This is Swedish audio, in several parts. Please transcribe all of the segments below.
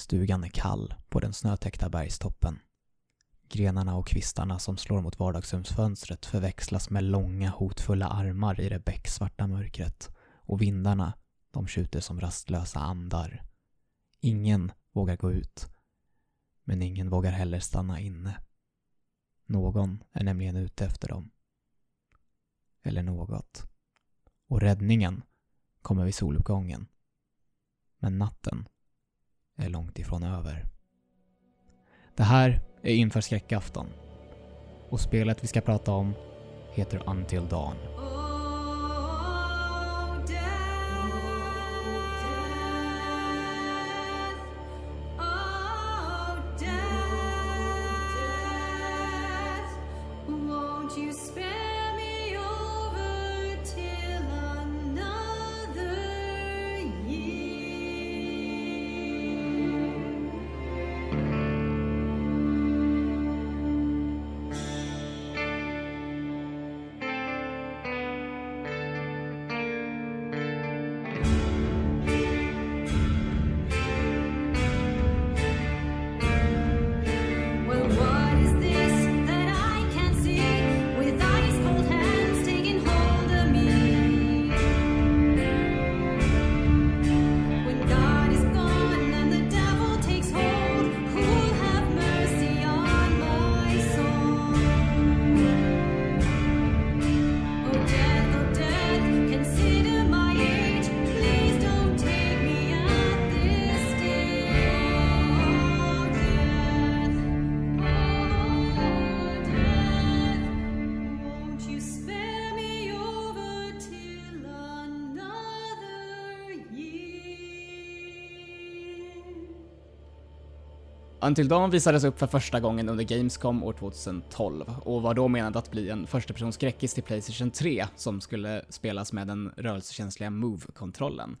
Stugan är kall på den snötäckta bergstoppen. Grenarna och kvistarna som slår mot vardagsrumsfönstret förväxlas med långa hotfulla armar i det becksvarta mörkret, och vindarna, de skjuter som rastlösa andar. Ingen vågar gå ut, men ingen vågar heller stanna inne. Någon är nämligen ute efter dem. Eller något. Och räddningen kommer vid soluppgången. Men natten är långt ifrån över. Det här är inför skräckafton. Och spelet vi ska prata om heter Until Dawn. Until Dawn visades upp för första gången under Gamescom år 2012 och var då menad att bli en förstapersonsskräckis till PlayStation 3 som skulle spelas med den rörelsekänsliga Move-kontrollen.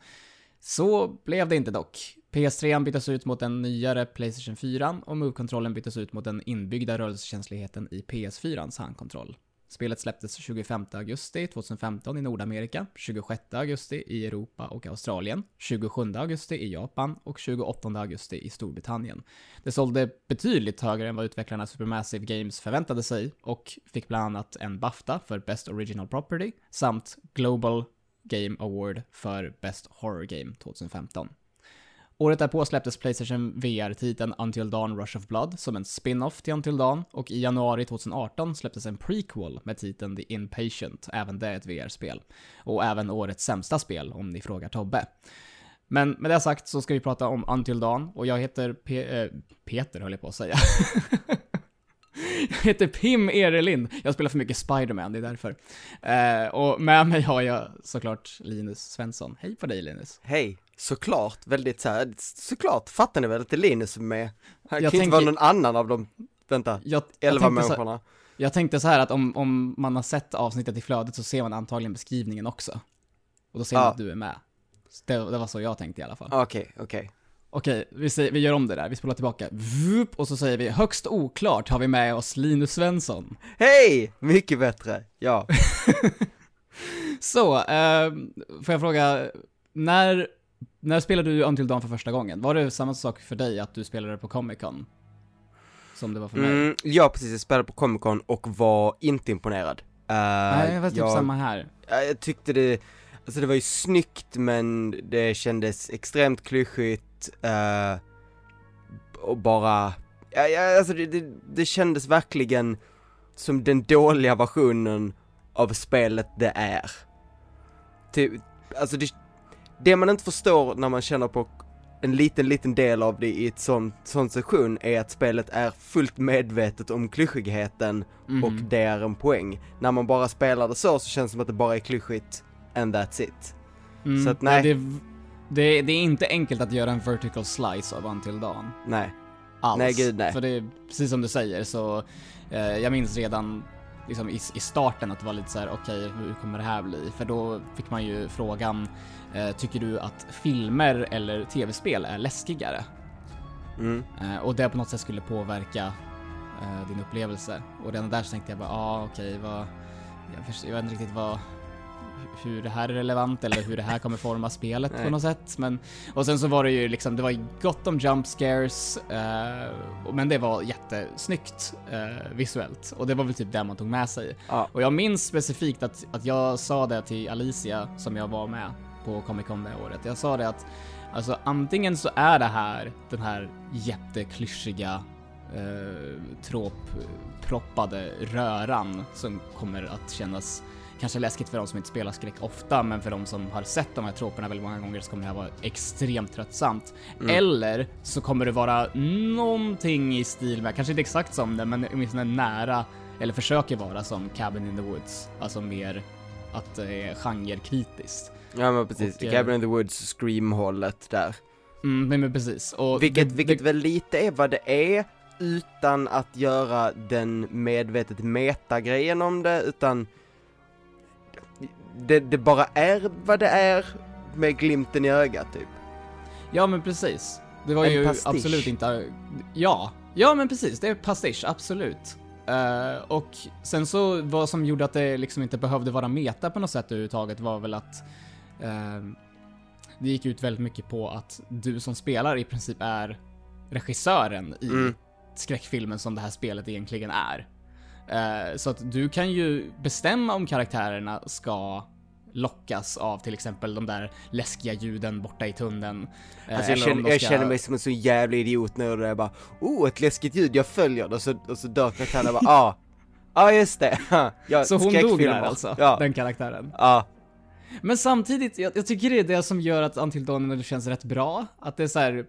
Så blev det inte dock. PS3 byttes ut mot den nyare PlayStation 4 och Move-kontrollen byttes ut mot den inbyggda rörelsekänsligheten i PS4:ans handkontroll. Spelet släpptes 25 augusti 2015 i Nordamerika, 26 augusti i Europa och Australien, 27 augusti i Japan och 28 augusti i Storbritannien. Det sålde betydligt högre än vad utvecklarna Supermassive Games förväntade sig och fick bland annat en BAFTA för Best Original Property samt Global Game Award för Best Horror Game 2015. Året därpå släpptes PlayStation VR-titeln Until Dawn Rush of Blood som en spin-off till Until Dawn, och i januari 2018 släpptes en prequel med titeln The Inpatient, även det ett VR-spel. Och även årets sämsta spel om ni frågar Tobbe. Men med det sagt så ska vi prata om Until Dawn, och jag heter Peter höll jag på att säga. Jag heter Pim Erelind. Jag spelar för mycket Spider-Man, det är därför. Och med mig har jag såklart Linus Svensson. Hej på dig, Linus. Hej. Såklart, väldigt såhär, såklart fattar ni väl att det är Linus med. Han jag kan inte vara någon annan av de, vänta, 11 människorna. Jag tänkte så här att om man har sett avsnittet i flödet så ser man antagligen beskrivningen också. Och då ser man att du är med. Det var så jag tänkte i alla fall. Okej. Okej, vi gör om det där. Vi spolar tillbaka. Vup, och så säger vi, högst oklart har vi med oss Linus Svensson. Hej! Mycket bättre, ja. Så, får jag fråga, när spelade du Until Dawn för första gången? Var det samma sak för dig att du spelade på Comic-Con som det var för mig? Ja, precis. Jag spelade på Comic-Con och var inte imponerad. Nej, det var typ samma här. Jag tyckte det... Alltså det var ju snyggt, men det kändes extremt klyschigt. Och bara... alltså det kändes verkligen som den dåliga versionen av spelet det är. Typ, alltså det man inte förstår när man känner på en liten del av det i ett sån session är att spelet är fullt medvetet om klyschigheten och det är en poäng. När man bara spelar det så känns det som att det bara är klyschigt and that's it. Så att nej. Det är inte enkelt att göra en vertical slice av Until Dawn. Nej. Alls. Nej, gud, nej. För det är precis som du säger, så jag minns redan liksom i starten att det var lite så här: okej, hur kommer det här bli? För då fick man ju frågan, tycker du att filmer eller tv-spel är läskigare? Och det på något sätt skulle påverka din upplevelse. Och den där så tänkte jag bara, jag vet inte riktigt vad, hur det här är relevant eller hur det här kommer forma spelet på något sätt. Men, och sen så var det ju liksom, det var gott om jump scares, men det var jättesnyggt visuellt. Och det var väl typ det man tog med sig. Ja. Och jag minns specifikt att jag sa det till Alicia som jag var med på Comic-Con det året. Jag sa det att alltså, antingen så är det här den här jätteklyschiga tråpproppade röran som kommer att kännas kanske läskigt för de som inte spelar skräck ofta, men för de som har sett de här tråporna väldigt många gånger så kommer det här vara extremt tröttsamt. Eller så kommer det vara någonting i stil med, kanske inte exakt som det, men åtminstone nära, eller försöker vara som Cabin in the Woods. Alltså mer att det är genre-kritiskt. Ja men precis, och Cabin in the Woods, Scream-hållet där. Men precis. Och vilket väl lite är vad det är, utan att göra den medvetet metagrejen om det, utan det bara är vad det är med glimten i ögat typ. Ja men precis. Det var en ju pastisch. Absolut inte. Ja men precis, det är pastisch, absolut. Och sen så vad som gjorde att det liksom inte behövde vara meta på något sätt överhuvudtaget var väl att det gick ut väldigt mycket på att du som spelar i princip är regissören i skräckfilmen som det här spelet egentligen är. Så att du kan ju bestämma om karaktärerna ska lockas av till exempel de där läskiga ljuden borta i tunneln. Alltså jag känner mig som en så jävla idiot när jag bara, ett läskigt ljud, jag följer det. Och så dör karaktären bara, ja just det. Så hon dog där alltså, den karaktären. Ja. Men samtidigt, jag tycker det är det som gör att Until Dawn känns rätt bra. Att det är så här,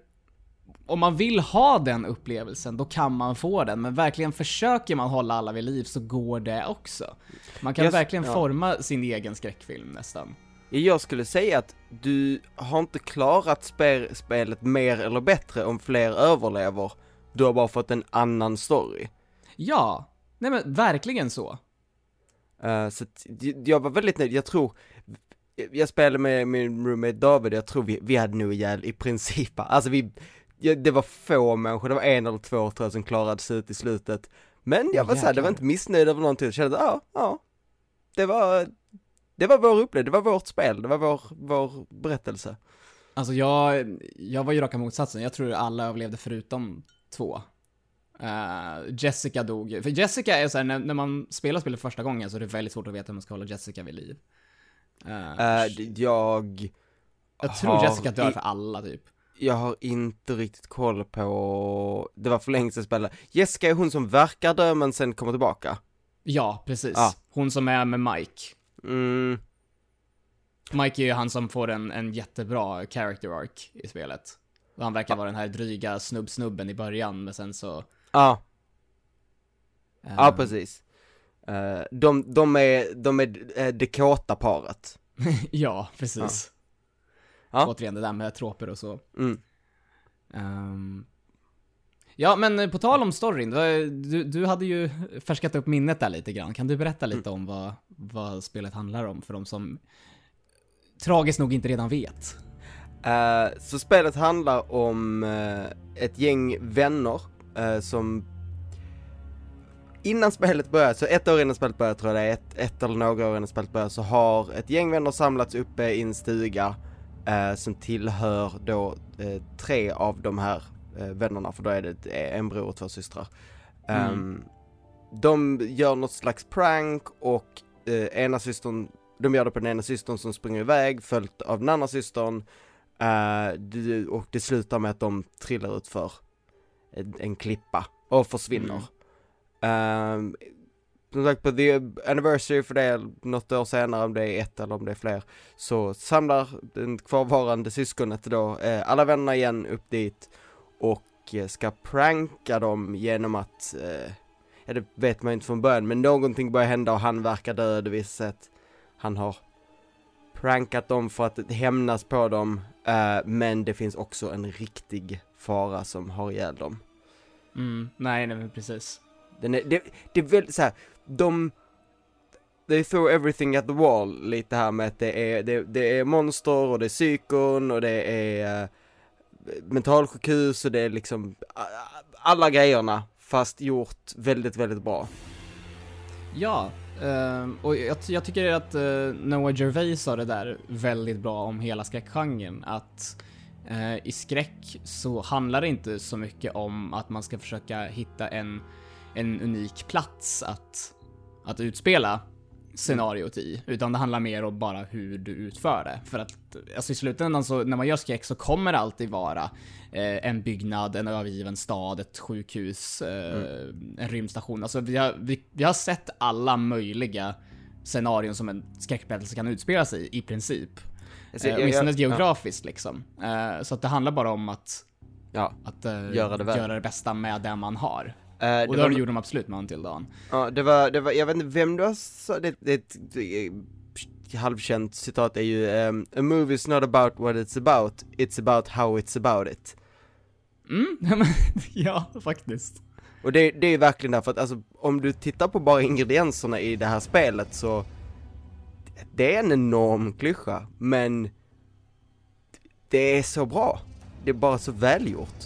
om man vill ha den upplevelsen då kan man få den, men verkligen försöker man hålla alla vid liv så går det också. Man kan verkligen forma sin egen skräckfilm nästan. Jag skulle säga att du har inte klarat spelet mer eller bättre om fler överlever. Du har bara fått en annan story. Ja, nej men verkligen så. Så jag var väldigt nöjd. Jag tror jag spelade med min roommate David. Jag tror vi hade nog ihjäl i princip. Alltså det var få människor, det var en eller två tror jag som klarade sig ut i slutet. Men jag var såhär, det var inte missnöjd över någonting. Jag kände, det var vår upplevelse, det var vårt spel, det var vår berättelse. Alltså jag var ju raka motsatsen. Jag tror alla överlevde förutom två. Jessica dog. För Jessica är såhär, när man spelar spelet första gången så är det väldigt svårt att veta hur man ska hålla Jessica vid liv. Jag tror Jessica dör för alla typ. Jag har inte riktigt koll på. Det var för länge sedan spelade. Jessica är hon som verkar dö men sen kommer tillbaka. Ja, precis. Ah. Hon som är med Mike. Mike är ju han som får en jättebra character arc i spelet. Han verkar vara den här dryga snubben i början men sen så. Ja. Ja, precis. De är det kåta paret. Ja, precis. Ja. Återigen det där med tråper och så. Ja, men på tal om storyn, du hade ju färskat upp minnet där lite grann. Kan du berätta lite om vad spelet handlar om för de som tragiskt nog inte redan vet? Så spelet handlar om ett gäng vänner som innan spelet börjar, så ett år innan spelet börjar tror jag det är, ett eller några år innan spelet börjar, så har ett gäng vänner samlats uppe i en stuga som tillhör då tre av de här vännerna, för då är det en bror och två systrar. De gör något slags prank och ena systern, de gör det på den ena systern som springer iväg följt av den andra systern, och det slutar med att de trillar ut för en klippa och försvinner. Som sagt, på The Anniversary, för det är något år senare, om det är ett eller om det är fler, så samlar den kvarvarande syskonet då alla vänner igen upp dit och ska pranka dem genom att det vet man inte från början, men någonting börjar hända och han verkar död, visst sett. Han har prankat dem för att hämnas på dem, men det finns också en riktig fara som har ihjäl dem. Nej, precis. Det är väl så här, they throw everything at the wall lite här med att det är monster och det är psykon och det är mentalsjukhus och det är liksom alla grejerna fast gjort väldigt, väldigt bra. Ja, Och jag tycker att Noah Gervais sa det där väldigt bra om hela skräckgenren, att i skräck så handlar det inte så mycket om att man ska försöka hitta en unik plats att utspela scenariot i, utan det handlar mer om bara hur du utför det. För att alltså, i slutändan så, när man gör skräck så kommer det alltid vara en byggnad, en övergiven stad, ett sjukhus, en rymdstation. Alltså vi har sett alla möjliga scenarion som en skräckberättelse kan utspelas i princip. Åtminstone geografiskt liksom. Så att det handlar bara om att göra det bästa med det man har. Och det gjorde de absolut med Until Dawn. Ja, det var, jag vet inte vem du sa, det halvkänt citat är ju a movie is not about what it's about how it's about it. Mm, ja, faktiskt. Och det är verkligen därför att alltså, om du tittar på bara ingredienserna i det här spelet så det är en enorm klyscha, men det är så bra. Det är bara så välgjort.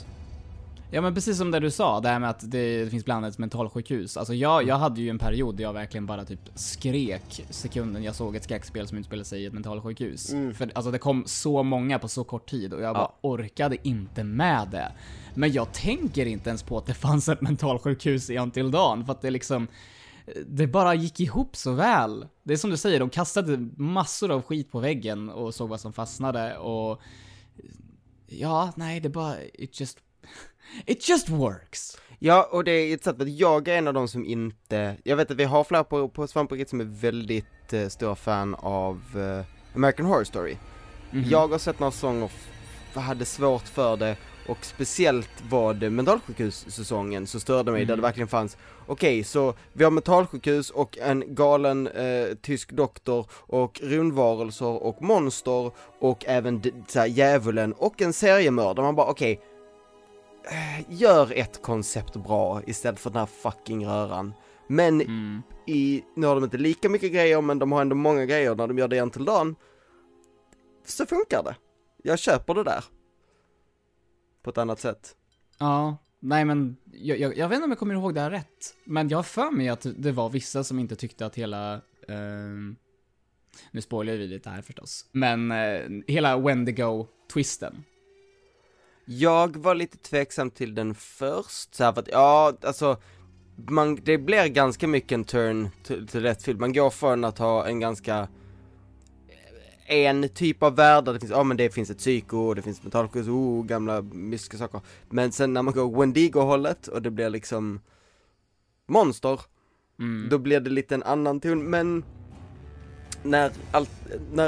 Ja, men precis som det du sa, det här med att det finns bland annat mentalsjukhus. Alltså jag hade ju en period där jag verkligen bara typ skrek sekunden jag såg ett skräckspel som utspelade sig i ett mentalsjukhus. För alltså det kom så många på så kort tid och jag bara orkade inte med det. Men jag tänker inte ens på att det fanns ett mentalsjukhus i Until Dawn, för att det liksom, det bara gick ihop så väl. Det är som du säger, de kastade massor av skit på väggen och såg vad som fastnade och ja, nej, det bara, it just works. Ja, och det är ett sätt att jag är en av dem som inte... Jag vet att vi har flera på Svampriket som är väldigt stora fan av American Horror Story. Mm-hmm. Jag har sett några sånger och hade svårt för det. Och speciellt var det mentalsjukhus-säsongen så störde mig där det verkligen fanns. Okej, så vi har mentalsjukhus och en galen tysk doktor och rundvarelser och monster och även djävulen och en seriemördare. Man bara okej. Gör ett koncept bra istället för den här fucking röran. Men nu har de inte lika mycket grejer, men de har ändå många grejer. När de gör det igen till dagen så funkar det. Jag köper det där på ett annat sätt. Ja, nej men jag vet inte om jag kommer ihåg det här rätt, men jag har för mig att det var vissa som inte tyckte att hela nu spoiler vi lite här förstås, men hela Wendigo-twisten. Jag var lite tveksam till den först, så här, för att det blir ganska mycket en turn till rätt film. Man går från att ha en typ av värld där det finns, men det finns ett psyko, det finns mentalsjukhus, gamla mystiska saker. Men sen när man går Wendigo-hållet och det blir liksom monster, då blir det lite en annan ton, men när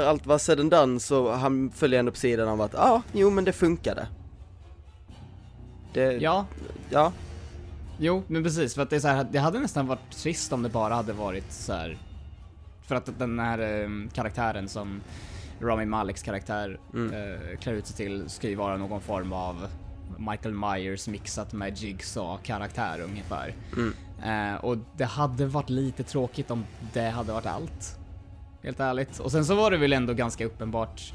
allt var sedan done så han följer ändå på sidan av att men det funkade. Ja. Jo, men precis, för att det är så här, det hade nästan varit trist om det bara hade varit så här, för att den här karaktären som Rami Maleks karaktär klär ut sig till ska ju vara någon form av Michael Myers mixat med Jigsaw-karaktär ungefär. Och det hade varit lite tråkigt om det hade varit allt. Helt ärligt. Och sen så var det väl ändå ganska uppenbart,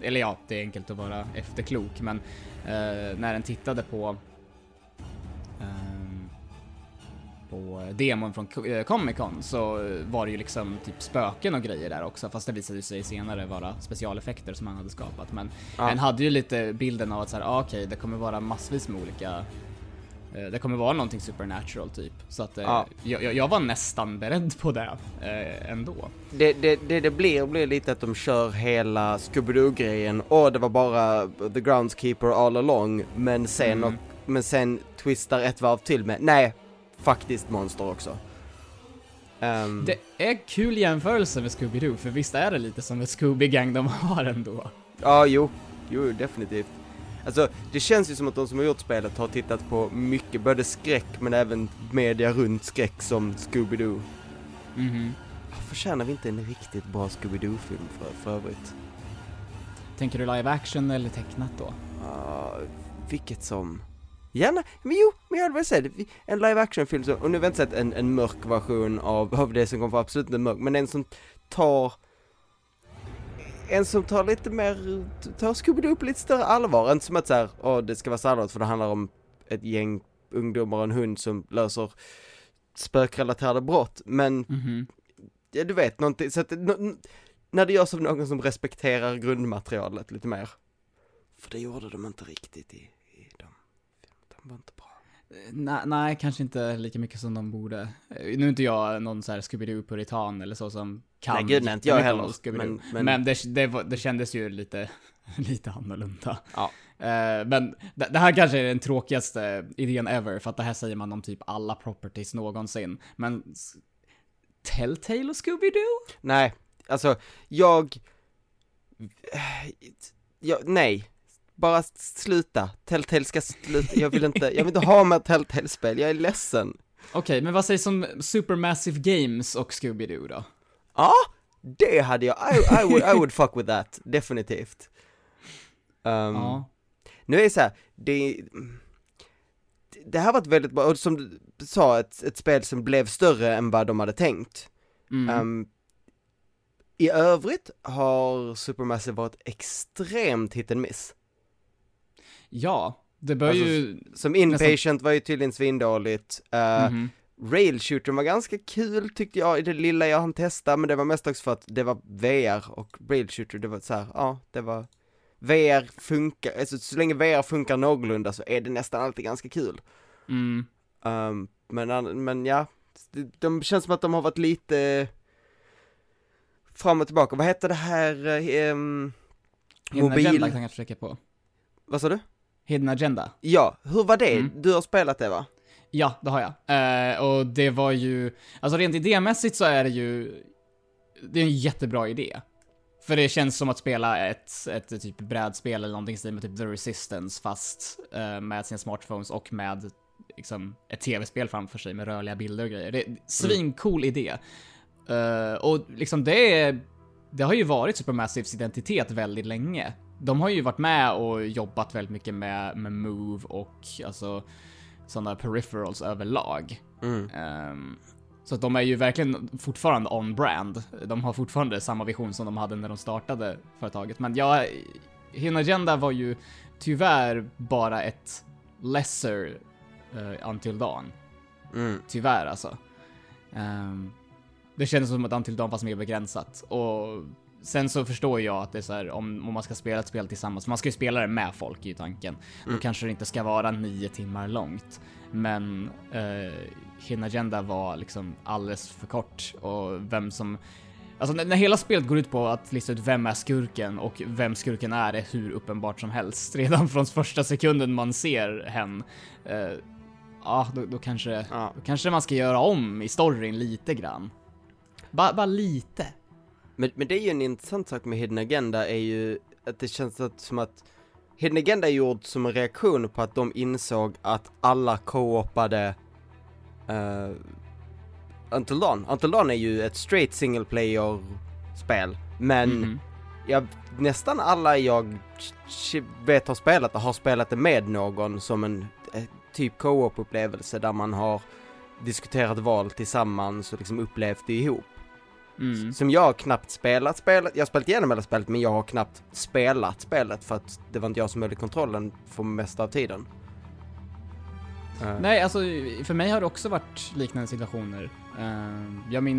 eller ja, det är enkelt att vara efterklok, men när den tittade på demon från Comic-Con så var det ju liksom typ spöken och grejer där också, fast det visade sig senare vara specialeffekter som han hade skapat. Men den hade ju lite bilden av att såhär, okej, det kommer vara massvis med olika... Det kommer vara någonting supernatural typ. Så att jag var nästan beredd på det ändå. Det blir lite att de kör hela Scooby-Doo-grejen. Det var bara the groundskeeper all along. Men sen twistar ett varv till med faktiskt monster också. Det är kul jämförelse med Scooby-Doo, för visst är det lite som ett Scooby-gang de har ändå. Jo, definitivt. Alltså, det känns ju som att de som har gjort spelet har tittat på mycket, både skräck men även media runt skräck som Scooby-Doo. Förtjänar vi inte en riktigt bra Scooby-Doo-film för övrigt? Tänker du live action eller tecknat då? Vilket som... Gärna, men jo, men jag hade väl sett en live action-film, och nu har vi inte sett en mörk version av det som kom för absolut inte mörk, men en som tar lite mer, tar Scooby-Doo upp lite större allvar, än som att såhär, det ska vara sannolikt för det handlar om ett gäng ungdomar och en hund som löser spökrelaterade brott, men ja, du vet någonting, så att när det görs av någon som respekterar grundmaterialet lite mer, för det gjorde de inte riktigt i de var inte bra. Nej, kanske inte lika mycket som de borde. Nu är inte jag någon så här Scooby-Doo-puritan eller så som kan. Nej, gud, inte jag heller. Men det kändes ju lite annorlunda. Ja. Men det här kanske är den tråkigaste idén ever, för att det här säger man om typ alla properties någonsin. Men Telltale och Scooby-Doo? Nej, alltså nej. Bara sluta. Telltale ska sluta. Jag vill inte ha med Telltale-spel. Jag är ledsen. Okej, men vad sägs om Supermassive Games och Scooby-Doo då? Ja, det hade jag. I would fuck with that. Definitivt. Nu är det så här. Det här var ett väldigt bra, som du sa, ett spel som blev större än vad de hade tänkt. I övrigt har Supermassive varit extremt hit and miss. Ja, det bör alltså, ju... Som Inpatient nästan... var ju tydligen svindåligt. Railshooter var ganska kul tyckte jag, i det lilla jag hann testa. Men det var mest också för att det var VR och Railshooter, det var så här, ja, det var... VR funkar, alltså så länge VR funkar någorlunda så är det nästan alltid ganska kul. Men ja, de känns som att de har varit lite fram och tillbaka. Vad heter det här? Hidden Agenda kan jag försöka på. Vad sa du? Hidden Agenda. Ja, hur var det? Du har spelat det, va? Ja, det har jag. Och det var ju... Alltså rent idémässigt så är det ju... Det är en jättebra idé. För det känns som att spela ett typ brädspel eller någonting som med typ The Resistance, fast med sina smartphones och med liksom ett tv-spel framför sig med rörliga bilder och grejer. Det är en svincool idé. Och liksom det har ju varit Supermassives identitet väldigt länge. De har ju varit med och jobbat väldigt mycket med Move och alltså sådana peripherals överlag. Så att de är ju verkligen fortfarande on-brand. De har fortfarande samma vision som de hade när de startade företaget. Men ja, Hidden Agenda var ju tyvärr bara ett lesser Until Dawn. Tyvärr alltså. Det kändes som att Until Dawn var mer begränsat. Och sen så förstår jag att det är så här, om man ska spela ett spel tillsammans, man ska ju spela det med folk i tanken, då kanske det inte ska vara 9 timmar långt. Men Hidden Agenda var liksom alldeles för kort. Och vem som... Alltså när hela spelet går ut på att lista ut vem är skurken och vem skurken är hur uppenbart som helst redan från första sekunden man ser hen. Då kanske man ska göra om i storyn lite grann. Bara lite. Men det är ju en intressant sak med Hidden Agenda, är ju att det känns som att Hidden Agenda är gjord som en reaktion på att de insåg att alla co-opade Until Dawn. Until Dawn är ju ett straight single player-spel, men nästan alla jag vet har spelat det med någon som en typ co-op-upplevelse där man har diskuterat val tillsammans och liksom upplevt det ihop. Som jag har knappt spelat. Jag har spelat igenom hela spelet, men jag har knappt spelat spelet för att det var inte jag som höll kontrollen för mesta av tiden. Nej, alltså för mig har det också varit liknande situationer. Jag vet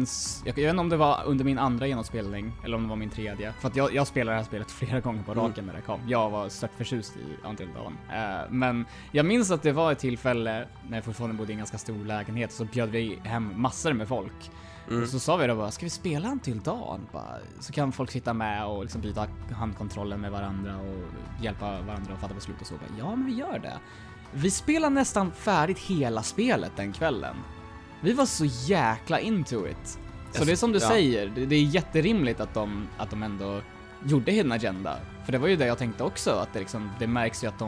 inte om det var under min andra genomspelning eller om det var min tredje, för att jag spelade det här spelet flera gånger på raken när det kom. Jag var stört förtjust i Until Dawn. Men jag minns att det var ett tillfälle när jag fortfarande bodde i en ganska stor lägenhet, så bjöd vi hem massor med folk. Och så sa vi då bara, ska vi spela Until Dawn? Så kan folk sitta med och liksom byta handkontrollen med varandra och hjälpa varandra att fatta beslut och så. Ja, men vi gör det. Vi spelade nästan färdigt hela spelet den kvällen. Vi var så jäkla into it. Så det är som du säger, det är jätterimligt att de ändå gjorde Hidden Agenda. För det var ju det jag tänkte också, att det, liksom, det märks ju att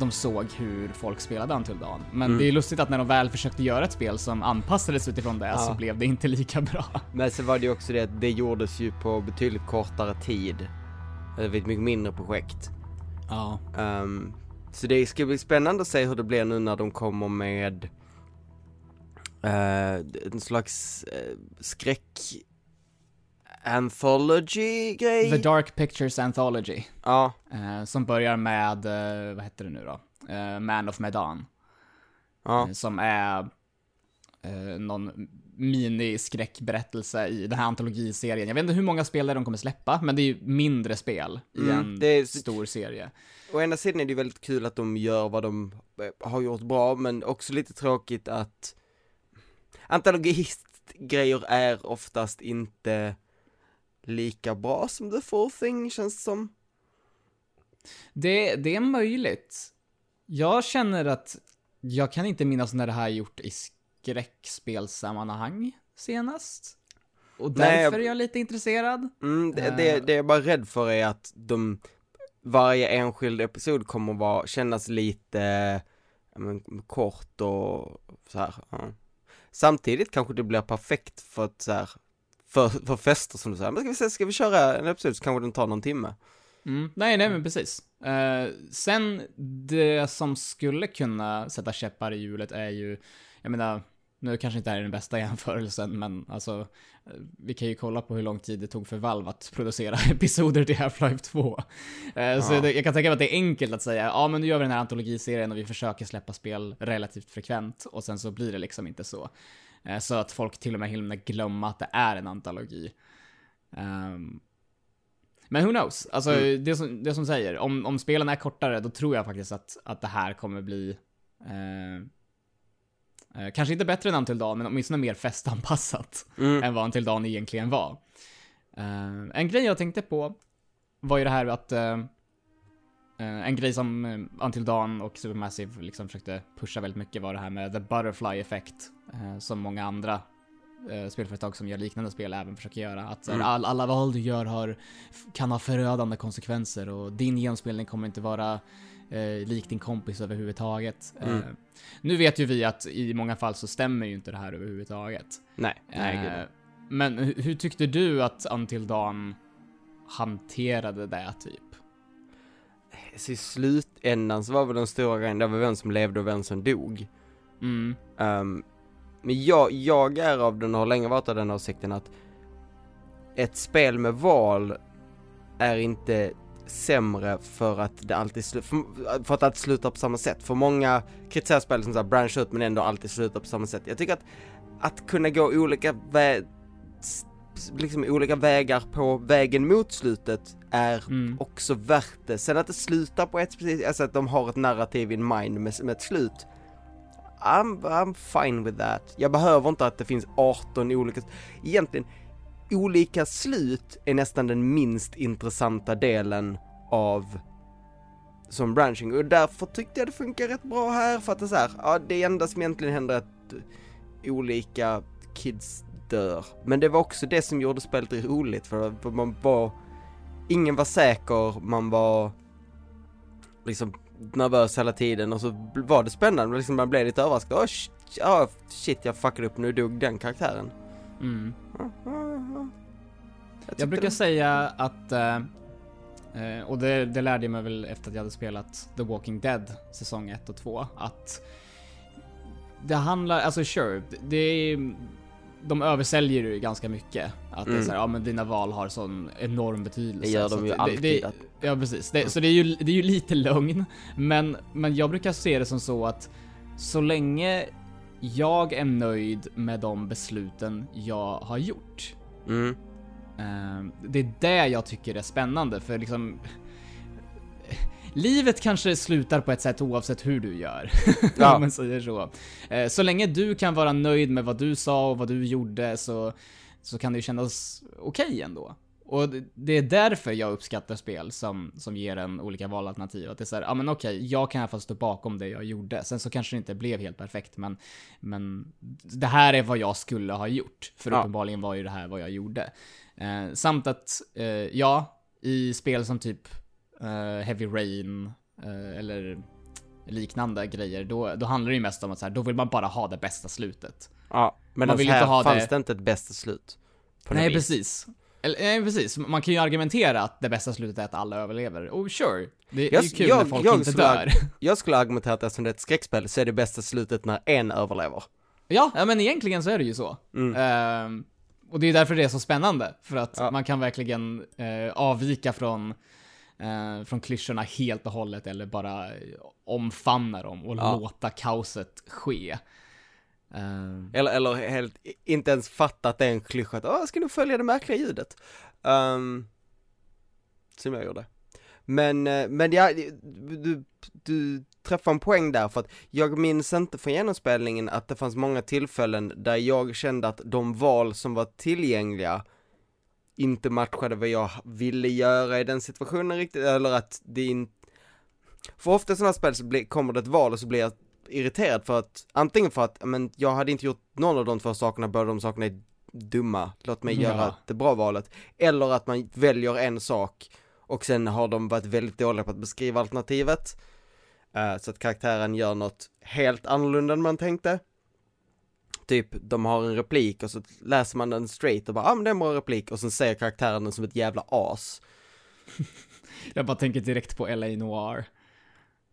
de såg hur folk spelade Until Dawn. Men det är lustigt att när de väl försökte göra ett spel som anpassades utifrån det så blev det inte lika bra. Men så var det ju också det att det gjordes ju på betydligt kortare tid. Vid ett mycket mindre projekt. Ja. Så det ska bli spännande att se hur det blir nu när de kommer med en slags skräck anthology-grej. The Dark Pictures Anthology. Ja. Som börjar med, vad heter det nu då? Man of Medan. Ja. Som är någon mini-skräckberättelse i den här antologiserien. Jag vet inte hur många spel de kommer släppa, men det är ju mindre spel i en stor serie. Å ena sidan är det ju väldigt kul att de gör vad de har gjort bra, men också lite tråkigt att antologistgrejer är oftast inte lika bra som The Full Thing, känns som. Det är möjligt. Jag känner att jag kan inte minnas när det här är gjort i skräckspelsammanhang senast. Och därför är jag lite intresserad. Det jag är bara rädd för är att varje enskild episod kommer att kännas lite kort och så här. Ja. Samtidigt kanske det blir perfekt för att så här, för fester som du säger. Men ska vi köra en episod så kanske den tar någon timme. Nej, men precis. Sen det som skulle kunna sätta käppar i hjulet är ju, jag menar, nu kanske inte är den bästa jämförelsen, men alltså vi kan ju kolla på hur lång tid det tog för Valve att producera episoder till Half-Life 2. Så jag kan tänka mig att det är enkelt att säga, ja men nu gör vi den här antologiserien och vi försöker släppa spel relativt frekvent, och sen så blir det liksom inte så. Så att folk till och med hinner glömma att det är en antologi. Men who knows? Alltså, det som säger, om spelen är kortare, då tror jag faktiskt att det här kommer bli kanske inte bättre än Until Dawn, men åtminstone mer festanpassat än vad Until Dawn egentligen var. En grej jag tänkte på var ju det här att en grej som Until Dawn och Supermassive liksom försökte pusha väldigt mycket var det här med the butterfly effect, som många andra spelföretag som gör liknande spel även försöker göra, att alla val du gör kan ha förödande konsekvenser, och din genomspelning kommer inte vara lik din kompis överhuvudtaget. Nu vet ju vi att i många fall så stämmer ju inte det här överhuvudtaget. Nej, men hur tyckte du att Until Dawn hanterade det typ? Så i slutändan så var väl den stora grejen, det var vem som levde och vem som dog. Men jag är av den och har länge varit av den åsikten att ett spel med val är inte sämre för att det alltid för att allt slutar på samma sätt. För många kritiserar spel som så här branch ut men ändå alltid slutar på samma sätt. Jag tycker att kunna gå olika vägar på vägen mot slutet är också värt det. Sen att det slutar på ett precis, alltså att de har ett narrativ in mind med ett slut. I'm fine with that. Jag behöver inte att det finns 18 olika... Egentligen, olika slut är nästan den minst intressanta delen av som branching. Och därför tyckte jag det funkar rätt bra här. För att det är så här, ja, det enda som egentligen händer är att olika kids dör. Men det var också det som gjorde spelet roligt. För man var... Ingen var säker. Man var... liksom... nervös hela tiden, och så var det spännande, liksom man blev lite överraskad. Shit, jag fuckade upp, nu dog den karaktären. Jag brukar säga att och det lärde jag mig väl efter att jag hade spelat The Walking Dead säsong 1 och 2, att det handlar, alltså sure, det är, de översäljer ju ganska mycket att det är så här, ja men dina val har sån enorm betydelse. Det gör de ju alltid. Ja precis. Så det är ju lite lögn, men jag brukar se det som så att så länge jag är nöjd med de besluten jag har gjort. Det är det jag tycker är spännande, för liksom livet kanske slutar på ett sätt oavsett hur du gör. Ja. Om man säger så. Så länge du kan vara nöjd med vad du sa och vad du gjorde, så kan det ju kännas okej ändå. Och det är därför jag uppskattar spel som ger en olika valalternativ. Att det är så här, ja men okej, jag kan i alla fall stå bakom det jag gjorde. Sen så kanske det inte blev helt perfekt, men det här är vad jag skulle ha gjort. För uppenbarligen var ju det här vad jag gjorde. Samt att, i spel som typ Heavy Rain eller liknande grejer, då handlar det ju mest om att så här, då vill man bara ha det bästa slutet. Ja, men man vill här inte ha fanns det inte ett bästa slut. Nej, precis. Precis. Man kan ju argumentera att det bästa slutet är att alla överlever. Oh sure, det är ju kul när folk inte dör. Jag skulle argumentera att eftersom det är ett skräckspel så är det bästa slutet när en överlever. Ja, men egentligen så är det ju så. Och det är därför det är så spännande. För att man kan verkligen avvika från klyschorna helt och hållet, eller bara omfamna dem och låta kaoset ske. Eller helt, inte ens fatta att det är en klyscha att jag ska nog följa det märkliga ljudet. Som jag gjorde. Men ja, du träffar en poäng där, för att jag minns inte från genomspelningen att det fanns många tillfällen där jag kände att de val som var tillgängliga inte matchade vad jag ville göra i den situationen riktigt, eller att det inte... För ofta i sådana spel så kommer det ett val och så blir jag irriterad för att, antingen för att men, jag hade inte gjort någon av de två sakerna, båda de sakerna är dumma, låt mig göra det bra valet, eller att man väljer en sak och sen har de varit väldigt dåliga på att beskriva alternativet, så att karaktären gör något helt annorlunda än man tänkte. Typ, de har en replik och så läser man den straight och bara, men det är en bra replik, och sen säger karaktären den som ett jävla as. Jag bara tänker direkt på LA Noir.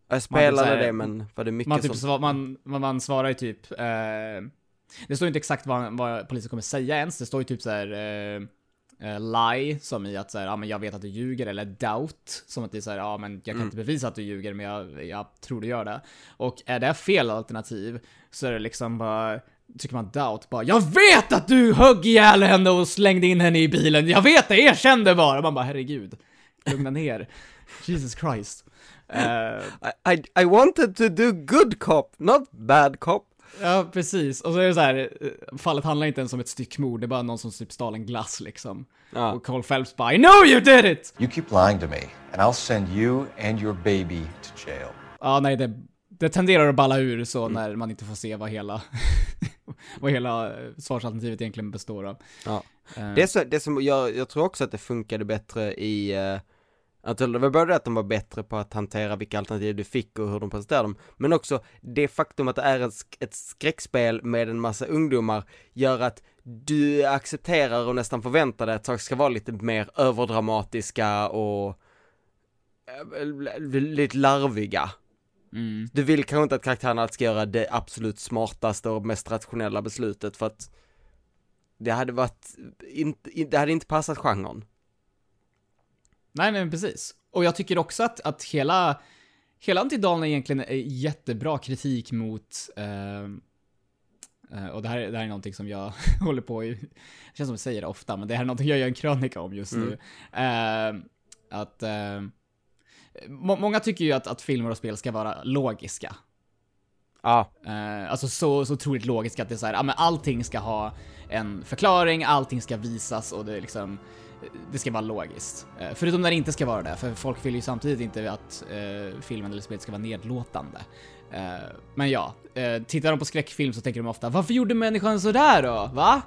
Jag spelade här, det, men var det mycket man typ, som... Man svarar ju typ... det står ju inte exakt vad polisen kommer säga ens. Det står ju typ så här... lie, som i att så här, ja, men jag vet att du ljuger, eller doubt, som att det är så här, ja, men jag kan inte bevisa att du ljuger, men jag tror du gör det. Och är det fel alternativ så är det liksom bara, tycker man doubt, bara, jag vet att du högg ihjäl henne och slängde in henne i bilen, jag vet det, erkänn det bara. Och man bara, herregud, lugna ner. Jesus Christ. I wanted to do good cop, not bad cop. Ja, precis. Och så är det så här, fallet handlar inte ens om ett styckmord, det är bara någon som typ stal en glass liksom. Ja. Och Carl Phelps bara, I know you did it! You keep lying to me, and I'll send you and your baby to jail. Ja, nej, det tenderar att balla ur så när man inte får se vad hela, vad hela svarsalternativet egentligen består av. Ja. Det som jag tror också att det funkade bättre i... det var både att de var bättre på att hantera vilka alternativ du fick och hur de presenterade dem, men också det faktum att det är ett skräckspel med en massa ungdomar gör att du accepterar och nästan förväntar dig att saker ska vara lite mer överdramatiska och lite larviga. Du vill kanske inte att karaktärerna ska göra det absolut smartaste och mest rationella beslutet, för att det hade varit det hade inte passat genren. Nej, precis. Och jag tycker också att hela Until Dawn egentligen är jättebra kritik mot och det här är någonting som jag håller på i, det känns som jag säger det ofta, men det här är någonting jag gör en krönika om just nu. Att många tycker ju att filmer och spel ska vara logiska. Alltså så otroligt logiskt att det är så här, men allting ska ha en förklaring, allting ska visas och det är liksom, det ska vara logiskt. Förutom när det inte ska vara det, för folk vill ju samtidigt inte att filmen eller spelet ska vara nedlåtande. Men ja, tittar de på skräckfilm så tänker de ofta, varför gjorde människan så där då? Va?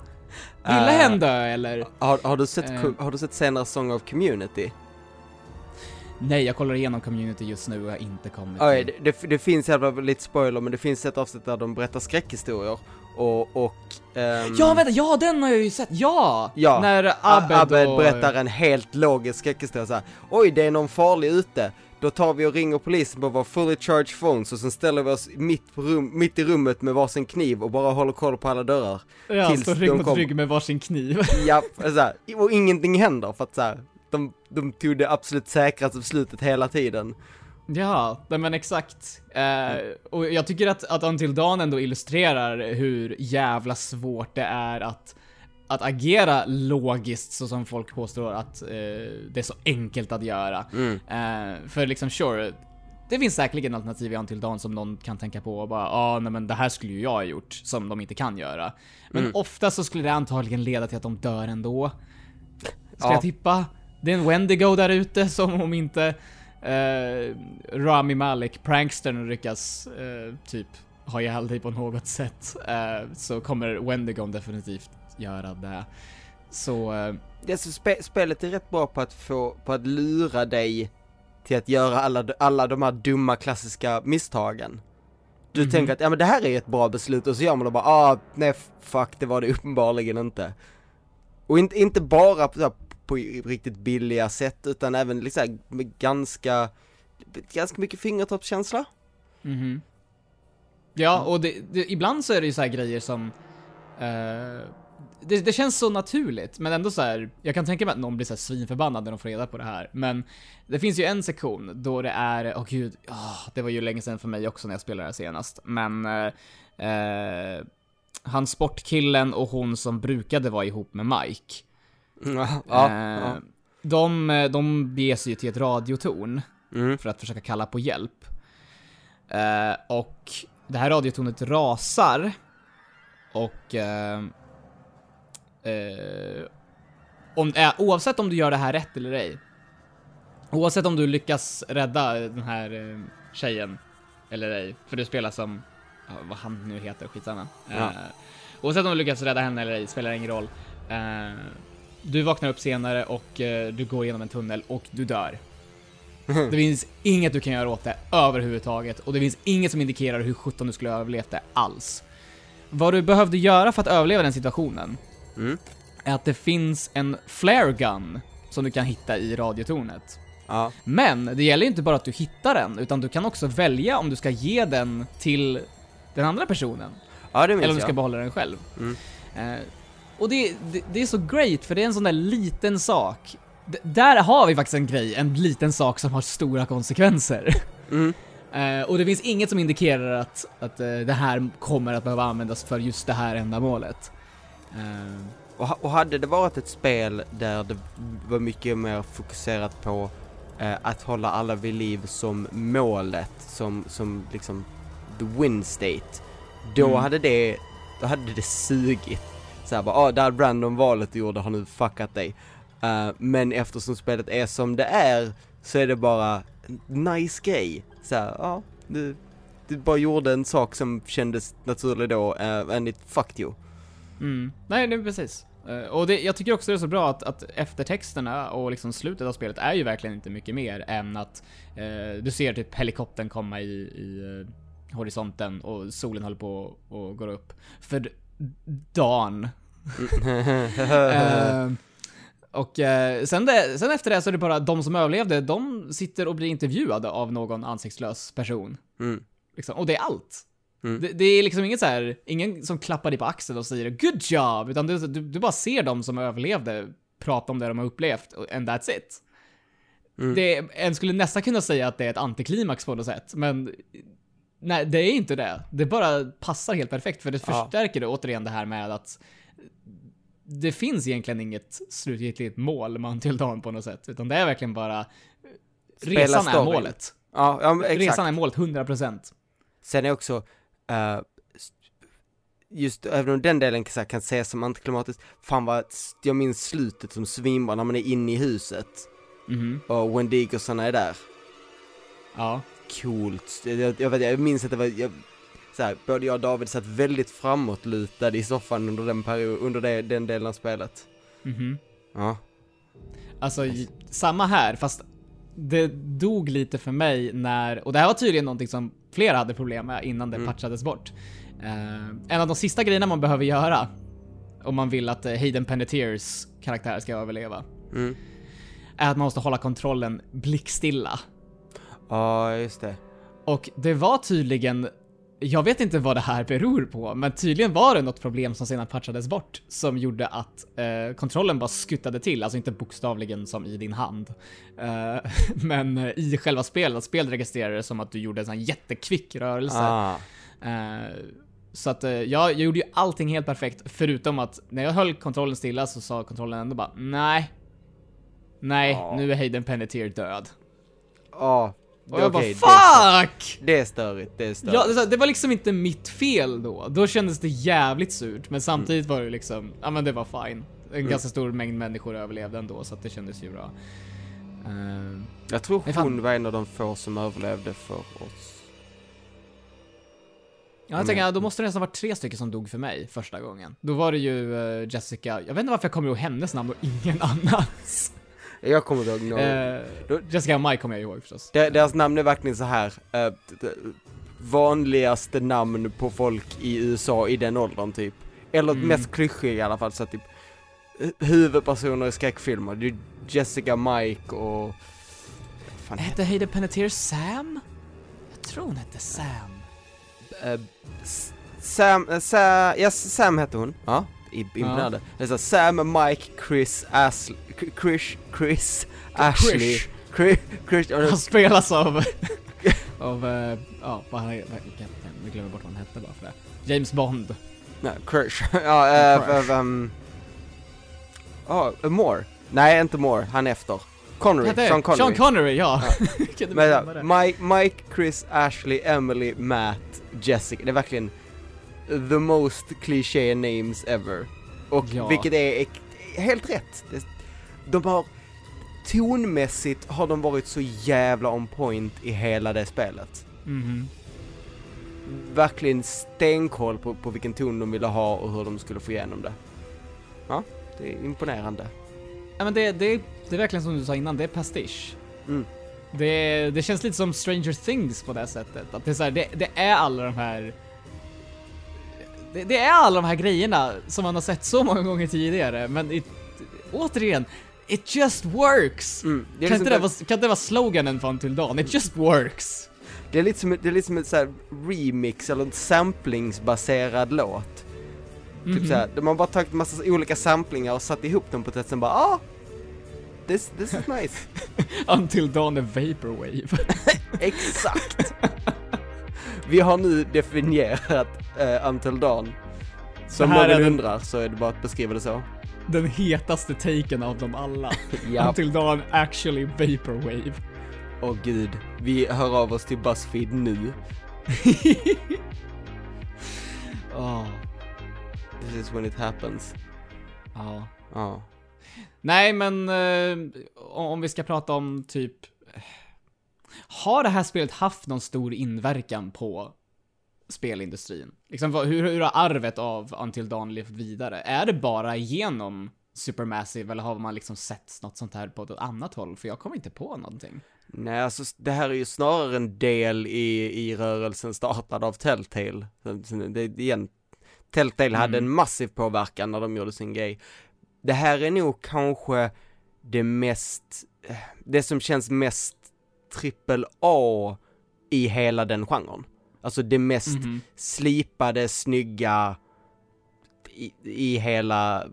Ville hända eller? Har du sett senare Song of Community? Nej, jag kollar igenom Community just nu och jag har inte kommit. Det finns lite spoiler, men det finns ett avsnitt där de berättar skräckhistorier. Ja, vänta, ja, den har jag ju sett. Ja, när Abed berättar en helt logisk skräckhistoria så här, oj, det är någon farlig ute. Då tar vi och ringer polisen på vår fully charged phones och sen ställer vi oss mitt i rummet med varsin kniv och bara håller koll på alla dörrar. Ja, tills står rygg mot rygg med varsin kniv. Ja, så här, och ingenting händer för att så här, de tog det absolut säkraste beslutet hela tiden. Ja, men exakt. Och jag tycker att Until Dawn ändå illustrerar hur jävla svårt det är att agera logiskt, så som folk påstår att det är så enkelt att göra. För liksom, sure, det finns säkerligen alternativ i Until Dawn som någon kan tänka på och bara, nej, men det här skulle ju jag ha gjort, som de inte kan göra. Men ofta så skulle det antagligen leda till att de dör ändå. Ska jag tippa? Det är en Wendigo där ute som om inte... Rami Malek, prankstern, ryckas typ ha ihjäl dig på något sätt, så kommer Wendigo definitivt göra det. Spelet är rätt bra på att lura dig till att göra alla de här dumma klassiska misstagen. Du tänker att, ja, men det här är ett bra beslut, och så gör man då bara, nej, fuck, det var det uppenbarligen inte. Och inte bara på riktigt billiga sätt, utan även liksom med ganska mycket fingertoppskänsla. Ja, och ibland så är det ju så här grejer som det känns så naturligt, men ändå så här, jag kan tänka mig att någon blir så här svinförbannad när de får reda på det här, men det finns ju en sektion då det är, det var ju länge sedan för mig också när jag spelade det senast, men han sportkillen och hon som brukade vara ihop med Mike. Ja. De beger sig till ett radiotorn för att försöka kalla på hjälp. Och det här radiotornet rasar och oavsett om du gör det här rätt eller ej, oavsett om du lyckas rädda den här tjejen eller ej, för du spelar som vad han nu heter, skitsamma. Oavsett om du lyckas rädda henne eller ej spelar ingen roll. Du vaknar upp senare och du går igenom en tunnel och du dör. Det finns inget du kan göra åt det överhuvudtaget, och det finns inget som indikerar hur sjutton du skulle överleva det alls. Vad du behövde göra för att överleva den situationen är att det finns en flare gun som du kan hitta i radiotornet. Men det gäller inte bara att du hittar den, utan du kan också välja om du ska ge den till den andra personen eller om du ska behålla den själv. Och det är så great, för det är en sån där liten sak. Där har vi faktiskt en grej, en liten sak som har stora konsekvenser. Och det finns inget som indikerar att det här kommer att behöva användas för just det här ändamålet. Och hade det varit ett spel där det var mycket mer fokuserat på att hålla alla vid liv som målet, som liksom the win state, då hade det sugit. Så här bara, det här random valet du gjorde har nu fuckat dig. Men eftersom spelet är som det är, så är det bara nice grej. Så här, du bara gjorde en sak som kändes naturlig då, and it fucked you. Nej, det är precis. Och jag tycker också det är så bra att eftertexterna och liksom slutet av spelet är ju verkligen inte mycket mer än att du ser typ helikoptern komma i horisonten och solen håller på och går upp. För dagen. Och sen efter det så är det bara de som överlevde, de sitter och blir intervjuade av någon ansiktslös person. Liksom. Och det är allt. Det är liksom inget så här, ingen som klappar dig på axeln och säger good job, utan du bara ser de som överlevde prata om det de har upplevt, and that's it. En skulle nästan kunna säga att det är ett antiklimax på något sätt, men nej, det är inte det. Det bara passar helt perfekt, för det förstärker det återigen det här med att det finns egentligen inget slutgiltigt mål man till dagen på något sätt, utan det är verkligen bara resan är målet. Exakt. Resan är målet 100%. Sen är också just även om den delen kan ses som antiklimatiskt, fan vad jag minns slutet som svimmar när man är inne i huset och Wendigosarna är där. Coolt. Jag minns att det var både jag och David satt väldigt framåtlutade i soffan under den den delen av spelet. Alltså samma här, fast det dog lite för mig när, och det här var tydligen någonting som flera hade problem med innan det patchades bort. En av de sista grejerna man behöver göra om man vill att Hayden Panettiers karaktär ska överleva är att man måste hålla kontrollen blickstilla. Just det. Och det var tydligen, jag vet inte vad det här beror på, men tydligen var det något problem som sedan patchades bort som gjorde att kontrollen bara skuttade till, alltså inte bokstavligen som i din hand, men i själva spelet spelregistrerade det som att du gjorde en sån jättekvick rörelse. Så att jag gjorde ju allting helt perfekt, förutom att när jag höll kontrollen stilla så sa kontrollen ändå bara nej, nu är Hayden Panettier död. Och jag bara, fuck! Det är störigt, det var liksom inte mitt fel då. Då kändes det jävligt surt. Men samtidigt var det liksom, men det var fine. En ganska stor mängd människor överlevde ändå, så att det kändes ju bra. Jag tror hon var en av de få som överlevde för oss. Jag tänker, då måste det nästan vara 3 stycken som dog för mig första gången. Då var det ju Jessica. Jag vet inte varför jag kommer ihåg hennes namn och ingen annans. Jag kommer ihåg Jessica och Mike kommer jag ihåg förstås. Deras namn är verkligen så här vanligaste namn på folk i USA i den åldern typ. Eller mest klyschig i alla fall, så att typ huvudpersoner i skräckfilmer, det är Jessica, Mike och fan hette Hayden Panettier Sam? Jag tror hon hette Sam. Sam hette hon. Ja. Inblandade. Det är så Sam, Mike, Chris, Ashley, Chris, Ashley. Chris. Han spelas av av vad han heter. Jag glömmer bort vad han hette bara för det. James Bond. Nej, Crush. Moore. Nej, inte Moore. Han efter. Connery. Sean Connery, ja. Mike, Chris, Ashley, Emily, Matt, Jessica. Det är verkligen the most cliché names ever. Och ja, vilket är helt rätt. De har tonmässigt har de varit så jävla on point i hela det spelet. Mm-hmm. Verkligen stenkoll på vilken ton de ville ha och hur de skulle få igenom det. Ja, det är imponerande. Ja, men det är verkligen som du sa innan, det är pastiche. Mm. Det känns lite som Stranger Things på det sättet. Att det är så här, det är alla de här... Det är alla de här grejerna som man har sett så många gånger tidigare. Men återigen, it just works. Mm. Det kan, liksom inte det vara sloganen för Until Dawn? It just works. Det är lite som, ett så här remix eller en samplingsbaserad låt. Mm-hmm. Typ så här, man har bara tagit massa olika samplingar och satt ihop dem på ett sätt som bara, this is nice. Until Dawn är vaporwave. Exakt. Vi har nu definierat Until Dawn. Som många undrar så är det bara att beskriva det så. Den hetaste taken av dem alla. Yep. Until Dawn actually vaporwave. Åh gud, vi hör av oss till BuzzFeed nu. This is when it happens. Nej, men om vi ska prata om typ... Har det här spelet haft någon stor inverkan på spelindustrin? Liksom, hur har arvet av Until Dawn levt vidare? Är det bara genom Supermassive eller har man liksom sett något sånt här på ett annat håll? För jag kommer inte på någonting. Nej, alltså det här är ju snarare en del i rörelsen startad av Telltale. Telltale hade en massiv påverkan när de gjorde sin grej. Det här är nog kanske det som känns mest triple A i hela den genren. Alltså det mest slipade, snygga i hela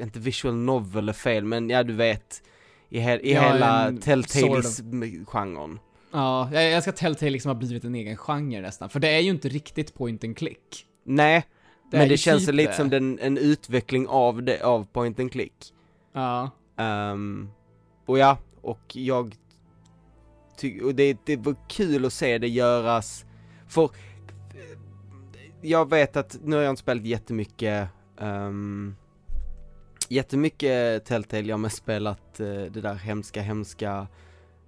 inte visual novel är fel, men ja du vet hela Telltale-genren. Ja, jag ska Telltale liksom ha blivit en egen genre nästan, för det är ju inte riktigt point and click. Nej, men det känns lite som en utveckling av point and click. Ja. Och det var kul att se det göras. För jag vet att nu har jag inte spelat jättemycket Telltale. Jag har mest spelat det där hemska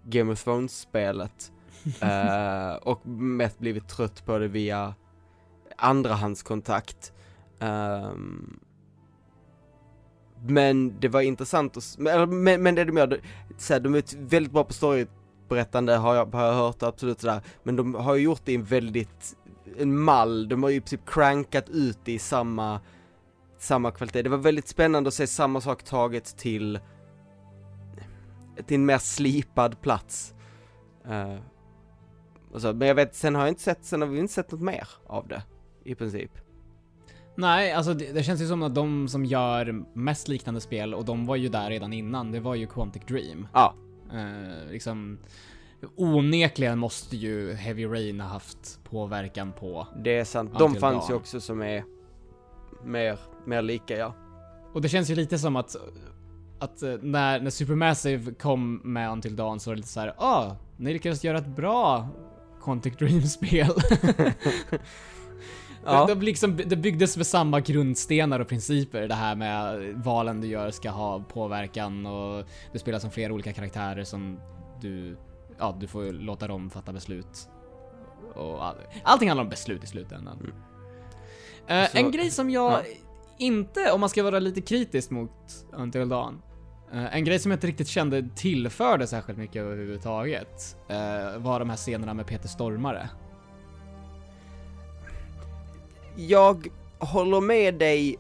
Game of Thrones-spelet. Och mest blivit trött på det via andrahandskontakt. Men det var intressant att... Men det är mer... Så här, de är väldigt bra på storyberättande har jag hört, absolut sådär. Men de har ju gjort det i en väldigt... En mall. De har ju typ crankat ut i samma kvalitet. Det var väldigt spännande att se samma sak taget till en mer slipad plats. Men jag vet, sen har vi inte sett något mer av det, i princip. Nej, alltså det känns ju som att de som gör mest liknande spel, och de var ju där redan innan, det var ju Quantic Dream. Ja. Liksom, onekligen måste ju Heavy Rain ha haft påverkan på... Det är sant, de fanns ju också som är mer lika, ja. Och det känns ju lite som att när Supermassive kom med Until Dawn så var det lite så här, ni lyckades göra ett bra Quantic Dream-spel. Ja. Det byggdes med samma grundstenar och principer, det här med valen du gör ska ha påverkan och du spelar som flera olika karaktärer som du får låta dem fatta beslut. Och allting handlar om beslut i slutändan. En grej som jag inte, om man ska vara lite kritisk mot Until Dawn, en grej som jag inte riktigt kände tillförde särskilt mycket överhuvudtaget var de här scenerna med Peter Stormare. Jag håller med dig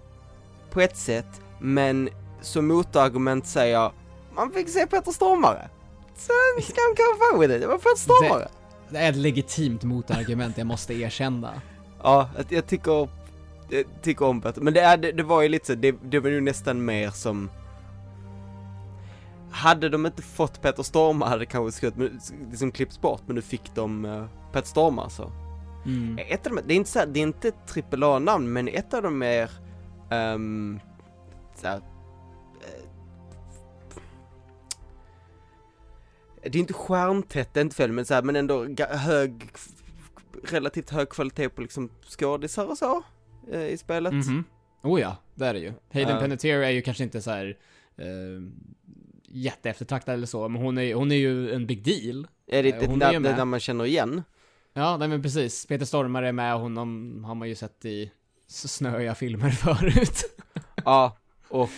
på ett sätt, men som motargument säger jag, man fick se Peter Stormare. Sen ska han komma med det var Peter Stormare. Det är ett legitimt motargument, jag måste erkänna. Ja, jag tycker om Peter. Men det var ju lite så, det var ju nästan mer som... hade de inte fått Peter Stormare hade det kanske skrivit, men liksom klippts bort, men nu fick de Peter Stormare så. Mm. Ett av dem, det är inte så här, det är inte AAA-namn, men ett av dem är så här, det är inte skärmtätt, det är inte fel, men så här, men ändå hög, relativt hög kvalitet på liksom skådisar och så i spelet. Mm-hmm. Oh ja, det är det ju. Hayden Panettiere är ju kanske inte så här jätteeftertraktad eller så, men hon är ju en big deal. Är det hon är där man känner igen? Ja, nej, men precis. Peter Stormare är med, honom har man ju sett i snöiga filmer förut. Ja, och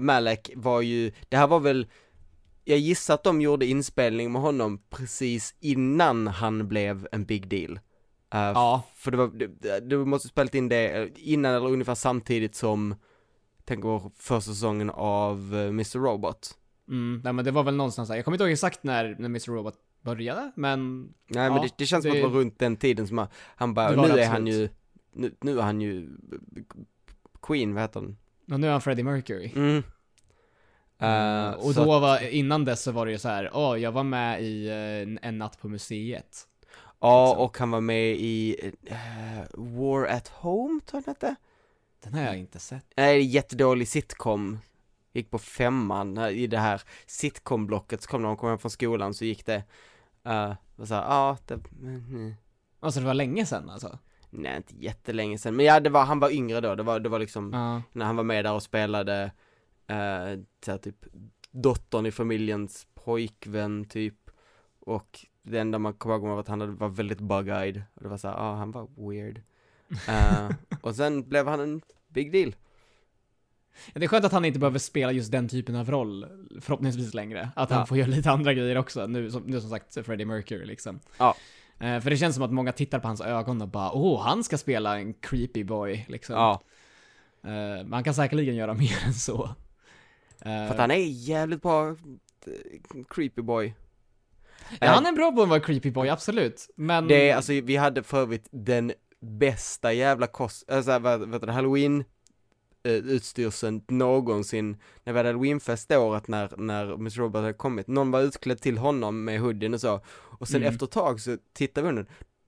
Malek var ju, det här var väl, jag gissar att de gjorde inspelning med honom precis innan han blev en big deal. Ja. För det var, du måste spelat in det innan eller ungefär samtidigt som tänk vår första säsongen av Mr. Robot. Nej, men det var väl någonstans där. Jag kommer inte ihåg exakt när Mr. Robot började, men nej, ja, men det känns som att det var runt den tiden som han bara, nu är han ju nu är han ju Queen, vad heter han? Och nu är han Freddie Mercury. Mm. Och då var, innan dess så var det ju så här, jag var med i en natt på museet. Ja, och han var med i War at Home, tror jag det. Den har jag inte sett. Nej, det är jättedålig sitcom. Gick på 5:an i det här sitcomblocket, så kom de hem från skolan, så gick det och så här, alltså det var länge sedan alltså. Nej, inte jättelänge sedan, men ja, det var, han var yngre då. Det var liksom när han var med där och spelade så här, typ dottern i familjens pojkvän typ, och det enda man kommer ihåg var att han var väldigt bug-eyed. Och det var så här, han var weird. Och sen blev han en big deal. Ja, det är skönt att han inte behöver spela just den typen av roll förhoppningsvis längre. Att han får göra lite andra grejer också. Nu som sagt Freddie Mercury liksom. Ja. För det känns som att många tittar på hans ögon och bara, han ska spela en creepy boy liksom. Ja. Man kan säkerligen göra mer än så. För att han är jävligt bra creepy boy. Ja, han är en bra på att vara creepy boy, absolut. Men det är, alltså, vi hade för övrigt den bästa jävla Halloween utstyrseln någonsin. När vi hade Halloweenfest det året, när Mr. Robot hade kommit, någon var utklädd till honom med hoodien och så. Och sen efter ett tag så tittade vi under,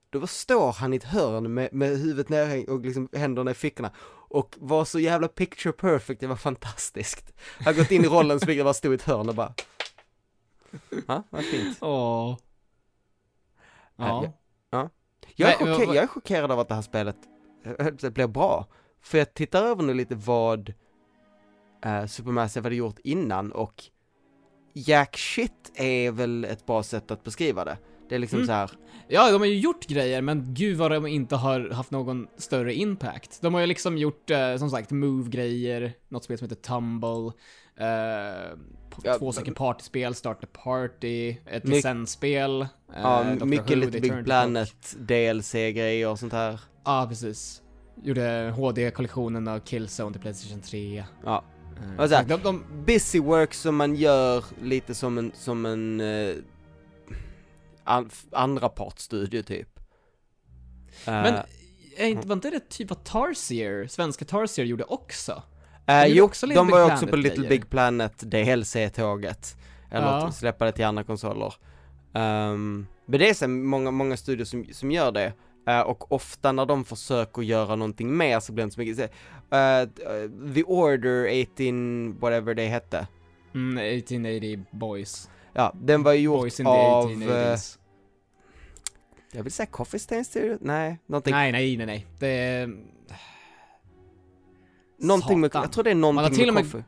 då står han i ett hörn med huvudet ner och liksom händerna i fickorna. Och var så jävla picture perfect. Det var fantastiskt. Han hade gått in i rollen så fick det bara stå i ett hörn och bara vad fint. Ja. Jag är chockerad av att det här spelet blev bra. För jag tittar över nu lite vad Supermassive hade gjort innan, och jack shit är väl ett bra sätt att beskriva det. Det är liksom så här. Ja, de har ju gjort grejer, men gud vad de inte har haft någon större impact. De har ju liksom gjort, som sagt, Move-grejer, något spel som heter Tumble, två stycken partyspel, Start the Party, ett licensspel. Mycket lite Big Planet, DLC-grejer och sånt här. Ja, precis. Gjorde HD-kollektionen av Killzone till PlayStation 3. Ja. Alltså, de busy work som man gör lite som en andra partstudio typ. Men var inte det typ av Tarsier, svenska Tarsier gjorde också? Jo, också de var också på Little Big Planet DLC-tåget. Eller att släppa det till andra konsoler. Men det är så många, många studier som gör det. Och ofta när de försöker göra någonting mer så blir det så mycket. The Order 18, whatever det hette. 1880 Boys. Ja, den var ju gjort av... jag vill säga Coffee Stain Studio? Nej, någonting. Nej. Det är... någonting med, jag tror det är någonting med Coffee.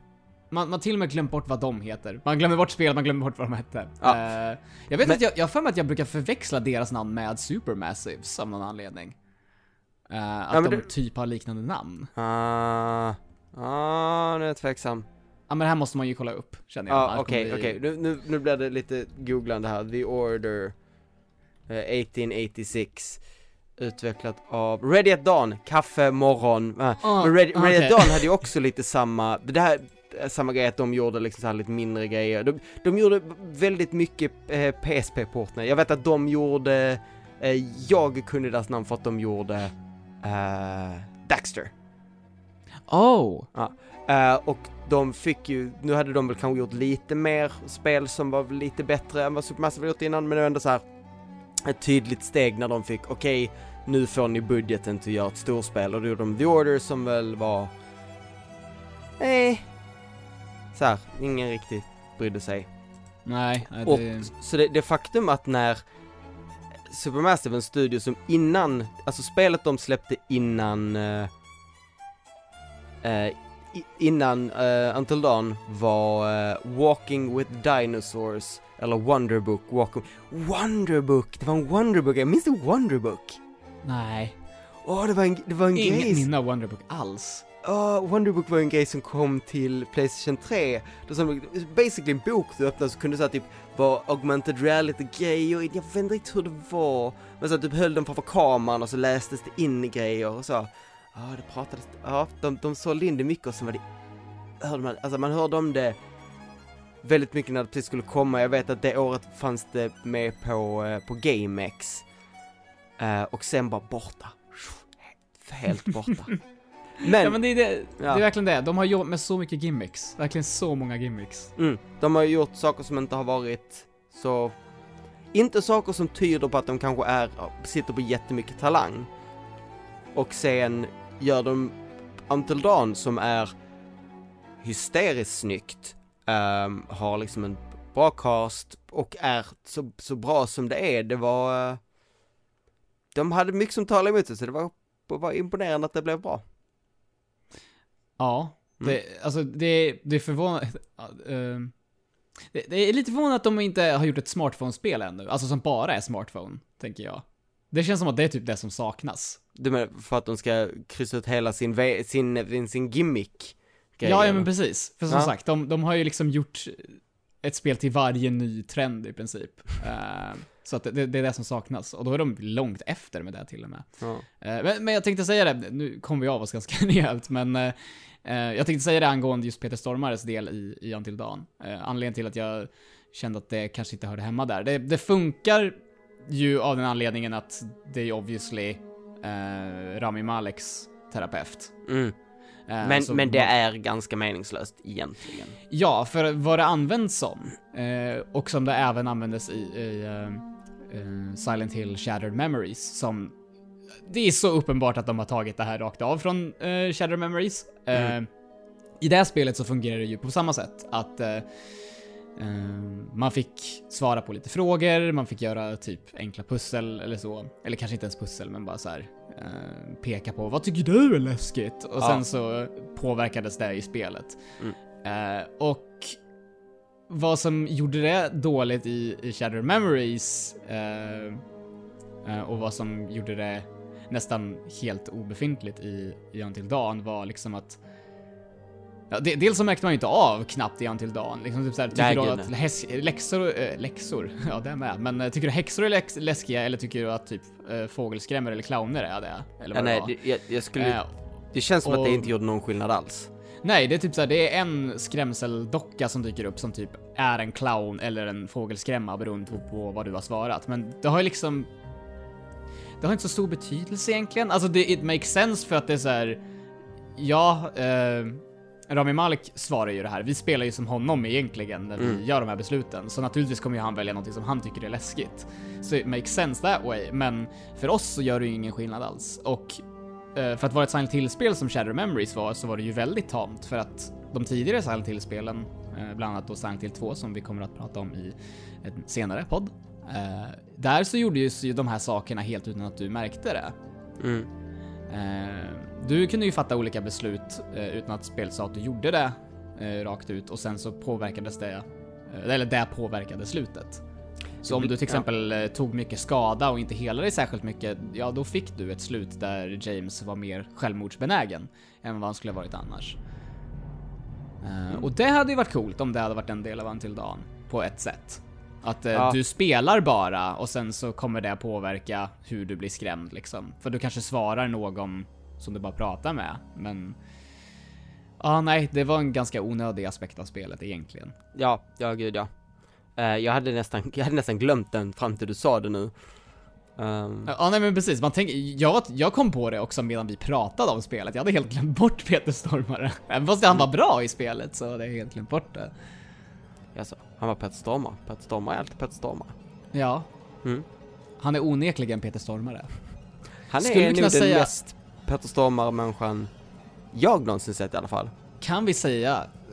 Man till och med glömmer bort vad de heter. Man glömmer bort spelet, man glömmer bort vad de heter. Ja. Jag vet att jag för mig att jag brukar förväxla deras namn med Supermassives av någon anledning. Typ har liknande namn. Nu är jag tveksam. Ja, men det här måste man ju kolla upp, känner jag. Okej. Nu blir det lite googlande här. The Order 1886. Utvecklat av Ready at Dawn. Kaffe, morgon. Ready at Dawn hade ju också lite samma... Det här... samma grej, att de gjorde liksom så här lite mindre grejer. De gjorde väldigt mycket PSP-portningar. Jag vet att de gjorde... jag kunde deras namn för att de gjorde... Daxter. Och de fick ju, nu hade de väl kanske gjort lite mer spel som var lite bättre än vad Supermassive gjort innan, men det var ändå så här ett tydligt steg när de fick, okej, nu får ni budgeten till att göra ett storspel, och då gjorde de The Order som väl var så här, ingen riktigt brydde sig. Nej det... Och så det faktum att när Supermassive, en studio som innan, alltså spelet de släppte innan Until Dawn var Walking with Dinosaurs, eller Wonderbook. Wonderbook! Det var en Wonderbook, jag minns inte Wonderbook. Nej. Åh, det var en grej. Ingen minna Wonderbook alls. Wonderbook var en grej som kom till PlayStation 3. Det var basically en bok du öppnade, så kunde du så här, typ vara augmented reality-grejer. Jag vet inte riktigt hur det var. Men så här, typ höll den framför kameran och så lästes det in grejer och så. Det pratades... de sålde in det mycket, och sen var det... man hörde om det väldigt mycket när det precis skulle komma. Jag vet att det året fanns det med på GameX. Och sen bara borta. Helt borta. Men, ja, men det är verkligen det. De har gjort med så mycket gimmicks. Verkligen så många gimmicks. Mm. De har gjort saker som inte har varit så... Inte saker som tyder på att de kanske sitter på jättemycket talang. Och sen gör de Until Dawn som är hysteriskt snyggt. Har liksom en bra cast och är så bra som det är. Det var... de hade mycket som talade emot sig, så det var imponerande att det blev bra. Ja, det är förvånande. Det är lite förvånande att de inte har gjort ett smartphone-spel ännu. Alltså som bara är smartphone, tänker jag. Det känns som att det är typ det som saknas. Du menar för att de ska kryssa ut hela sin gimmick? Ja, men precis. För som sagt, de har ju liksom gjort ett spel till varje ny trend i princip. Så att det är det som saknas. Och då är de långt efter med det till och med. Ja. Men jag tänkte säga det, nu kommer vi av oss ganska rejält, men jag tänkte säga det angående just Peter Stormares del i Until Dawn. Anledningen till att jag kände att det kanske inte hörde hemma där. Det funkar ju av den anledningen att det är obviously Rami Maleks terapeut. Mm. Men det är ganska meningslöst egentligen. Ja, för vad det används som, och som det även användes i Silent Hill Shattered Memories, som det är så uppenbart att de har tagit det här rakt av från Shattered Memories. I det här spelet så fungerar det ju på samma sätt, att man fick svara på lite frågor, man fick göra typ enkla pussel eller så, eller kanske inte ens pussel, men bara så här peka på vad tycker du är läskigt, och sen så påverkades det i spelet. Och vad som gjorde det dåligt i Shattered Memories och vad som gjorde det nästan helt obefintligt i Until Dawn var liksom att dels så märkte man ju inte av knappt i Until Dawn. Liksom typ såhär, tycker du att läxor? Ja, det är med. Men tycker du häxor är läskiga, eller tycker du att typ fågelskrämmer eller clowner är det? Eller vad det var? Jag skulle... det känns som att det inte gjorde någon skillnad alls. Nej, det är typ såhär, det är en skrämseldocka som dyker upp som typ är en clown eller en fågelskrämma beroende på vad du har svarat. Men det har ju liksom... det har inte så stor betydelse egentligen. Alltså, it makes sense för att det är såhär... ja, Rami Malek svarar ju det här. Vi spelar ju som honom egentligen när vi gör de här besluten. Så naturligtvis kommer ju han välja någonting som han tycker är läskigt. Så it makes sense that way. Men för oss så gör det ju ingen skillnad alls. Och för att vara ett Silent Hill-spel som Shattered Memories var, så var det ju väldigt tamt. För att de tidigare Silent Hill-spelen, bland annat då Silent Hill 2 som vi kommer att prata om i en senare podd, där så gjorde ju de här sakerna helt utan att du märkte det. Du kunde ju fatta olika beslut utan att spelet sa att du gjorde det rakt ut, och sen så påverkades det, eller det påverkade slutet. Så om du till exempel tog mycket skada och inte helade dig särskilt mycket, ja, då fick du ett slut där James var mer självmordsbenägen än vad han skulle ha varit annars. Och det hade ju varit coolt om det hade varit en del av Until Dawn på ett sätt. Att du spelar bara, och sen så kommer det påverka hur du blir skrämd liksom. För du kanske svarar någon som du bara pratar med. Men nej, det var en ganska onödig aspekt av spelet egentligen. Ja, gud ja. Jag hade nästan glömt den fram till du sa det nu. Ja, nej men precis. Man tänker, jag kom på det också medan vi pratade om spelet. Jag hade helt glömt bort Peter Stormare. Även fast han var bra i spelet så hade jag helt glömt bort det. Alltså, han var Peter Stormare. Peter Stormare är alltid Peter Stormare. Ja. Mm. Han är onekligen Peter Stormare. Han är nog den mest Peter Stormare-människan jag någonsin sett i alla fall.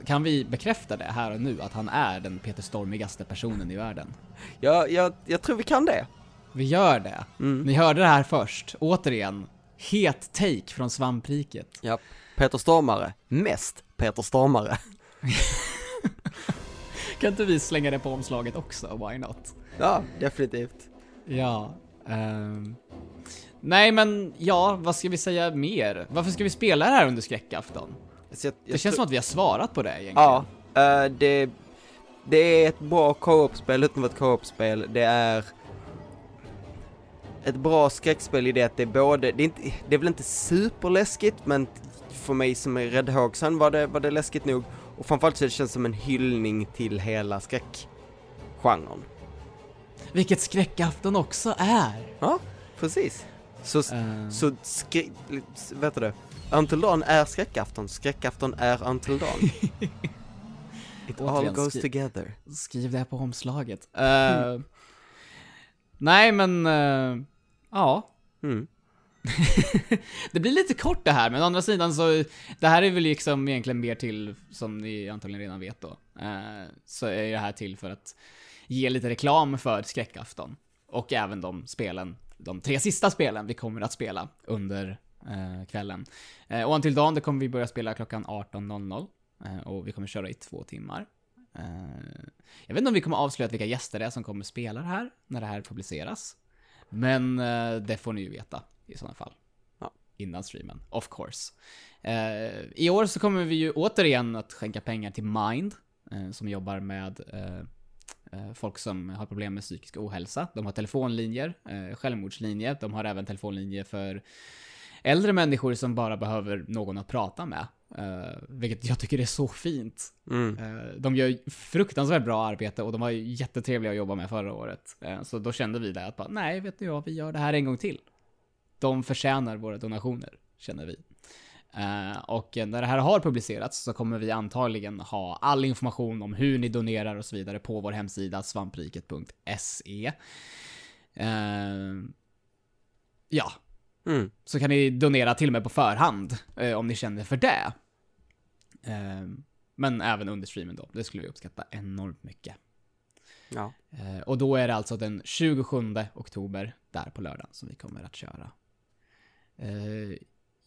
Kan vi bekräfta det här och nu att han är den Peter Stormigaste personen i världen? Jag tror vi kan det. Vi gör det. Mm. Ni hörde det här först. Återigen, het take från Svampriket. Ja, Peter Stormare. Mest Peter Stormare. Kan inte vi slänga det på omslaget också? Why not? Ja, definitivt. Ja. Nej, men ja, vad ska vi säga mer? Varför ska vi spela det här under skräckafton? Det känns som att vi har svarat på det egentligen. Ja, det är ett bra co-op-spel utan att vara ett co-op-spel. Det är ett bra skräckspel i det att det är både... Det är väl inte superläskigt, men för mig som är räddhågsen var det läskigt nog. Och framförallt så det känns som en hyllning till hela skräckgenren. Vilket skräckafton också är. Ja, precis. Så vet du det? Until Dawn är skräckafton. Skräckafton är Until Dawn. It all goes together. Skriv det här på omslaget. Nej, men... ja. Mm. Det blir lite kort det här, men å andra sidan så... Det här är väl liksom egentligen mer till, som ni antagligen redan vet då. Så är det här till för att ge lite reklam för skräckafton. Och även de tre sista spelen vi kommer att spela under... kvällen. Och Until Dawn, det kommer vi börja spela klockan 18.00 och vi kommer köra i 2 timmar. Jag vet inte om vi kommer avslöja vilka gäster det är som kommer spela det här när det här publiceras, men det får ni ju veta i sådana fall. Ja. Innan streamen, of course. I år så kommer vi ju återigen att skänka pengar till Mind, som jobbar med folk som har problem med psykisk ohälsa. De har telefonlinjer, självmordslinjer. De har även telefonlinjer för äldre människor som bara behöver någon att prata med. Vilket jag tycker är så fint. Mm. De gör fruktansvärt bra arbete och de var jättetrevliga att jobba med förra året. Så då kände vi det att bara, nej vet du vad, vi gör det här en gång till. De förtjänar våra donationer, känner vi. Och när det här har publicerats så kommer vi antagligen ha all information om hur ni donerar och så vidare på vår hemsida svampriket.se. Ja. Mm. Så kan ni donera till och med på förhand om ni känner för det. Men även under streamen då. Det skulle vi uppskatta enormt mycket. Ja. Och då är det alltså den 27 oktober där på lördagen som vi kommer att köra.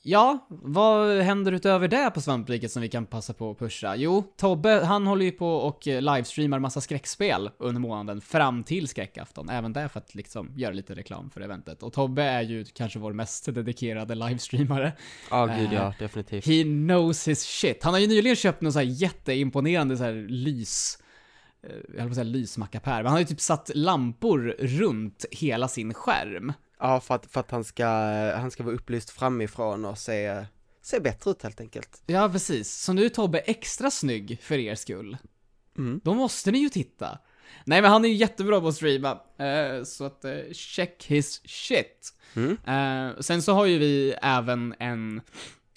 Ja, vad händer utöver det på Svampriket som vi kan passa på att pusha? Jo, Tobbe, han håller ju på och livestreamar massa skräckspel under månaden fram till skräckafton. Även där för att liksom göra lite reklam för eventet. Och Tobbe är ju kanske vår mest dedikerade livestreamare. Ja, gud ja, definitivt. He knows his shit. Han har ju nyligen köpt någon så här jätteimponerande så här lys... Jag höll på att säga lysmackapär. Men han har ju typ satt lampor runt hela sin skärm. Ja, för att han ska vara upplyst framifrån och se bättre ut helt enkelt. Ja, precis. Så nu är Tobbe extra snygg för er skull. Mm. Då måste ni ju titta. Nej, men han är ju jättebra på att streama. Så att check his shit. Mm. Sen så har ju vi även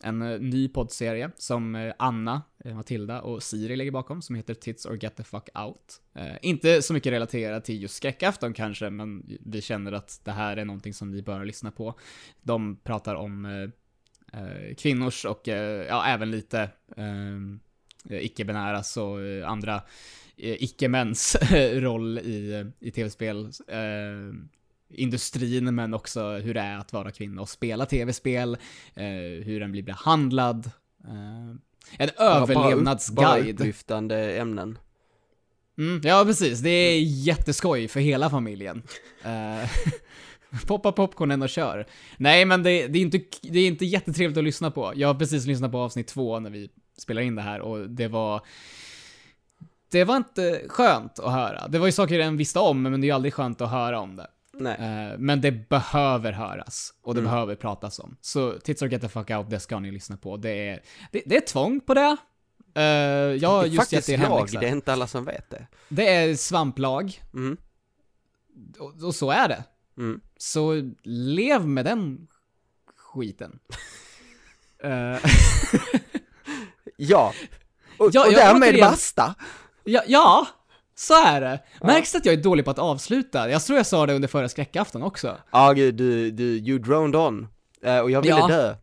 en ny poddserie som Anna, Matilda och Siri ligger bakom som heter Tits or Get the Fuck Out. Inte så mycket relaterat till just skräckafton kanske, men vi känner att det här är någonting som vi bör lyssna på. De pratar om kvinnors och ja, även lite icke-binäras och andra icke-mäns roll i tv-spel. Industrin, men också hur det är att vara kvinna och spela tv-spel, hur den blir behandlad, en överlevnadsguide. Bara upplyftande ämnen. Mm, ja, precis. Det är jätteskoj för hela familjen. Poppa popcornen och kör. Nej, men det är inte jättetrevligt att lyssna på. Jag har precis lyssnat på avsnitt 2 när vi spelar in det här och det var inte skönt att höra. Det var ju saker den visste om, men det är ju aldrig skönt att höra om det. Nej. Men det behöver höras och det behöver pratas om. Så Tits or Get the Fuck Out, det ska ni lyssna på. Det är tvång på det. Jag det är faktiskt lag, det är inte alla som vet det. Det är svamplag. Och så är det. Mm. Så lev med den skiten. Ja. Och därmed basta. Ja, så är det. Märks att jag är dålig på att avsluta? Jag tror jag sa det under förra skräckafton också. Ja, you droned on. Och jag ville dö.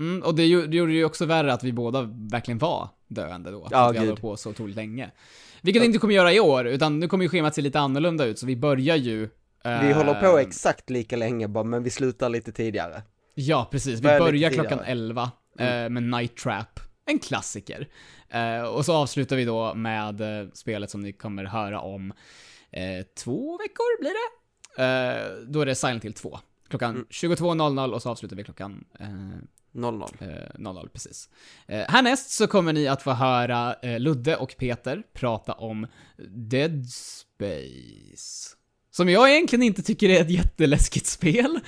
Mm, och det gjorde ju också värre att vi båda verkligen var döende då. Att vi hade på så otroligt länge. Vilket inte kommer göra i år, utan nu kommer ju schemat se lite annorlunda ut. Så vi börjar ju... vi håller på exakt lika länge, men vi slutar lite tidigare. Ja, precis. Vi börjar klockan 11 med Night Trap. En klassiker. Och så avslutar vi då med spelet som ni kommer höra om 2 veckor blir det. Då är det Silent Hill 2. Klockan 22.00 och så avslutar vi klockan... 00, precis. Härnäst så kommer ni att få höra Ludde och Peter prata om Dead Space, som jag egentligen inte tycker är ett jätteläskigt spel,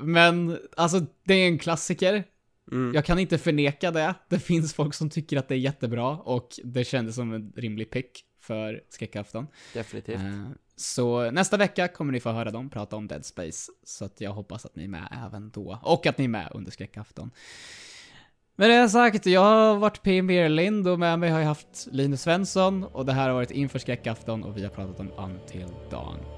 men alltså det är en klassiker. Jag kan inte förneka det. Det finns folk som tycker att det är jättebra, och det kändes som en rimlig pick för skräckafton. Definitivt. Så nästa vecka kommer ni få höra dem prata om Dead Space. Så att jag hoppas att ni är med även då. Och att ni är med under skräckafton. Men det är sagt, jag har varit PM Berlind, och med mig har jag haft Linus Svensson. Och det här har varit Inför skräckafton, och vi har pratat om Until Dawn.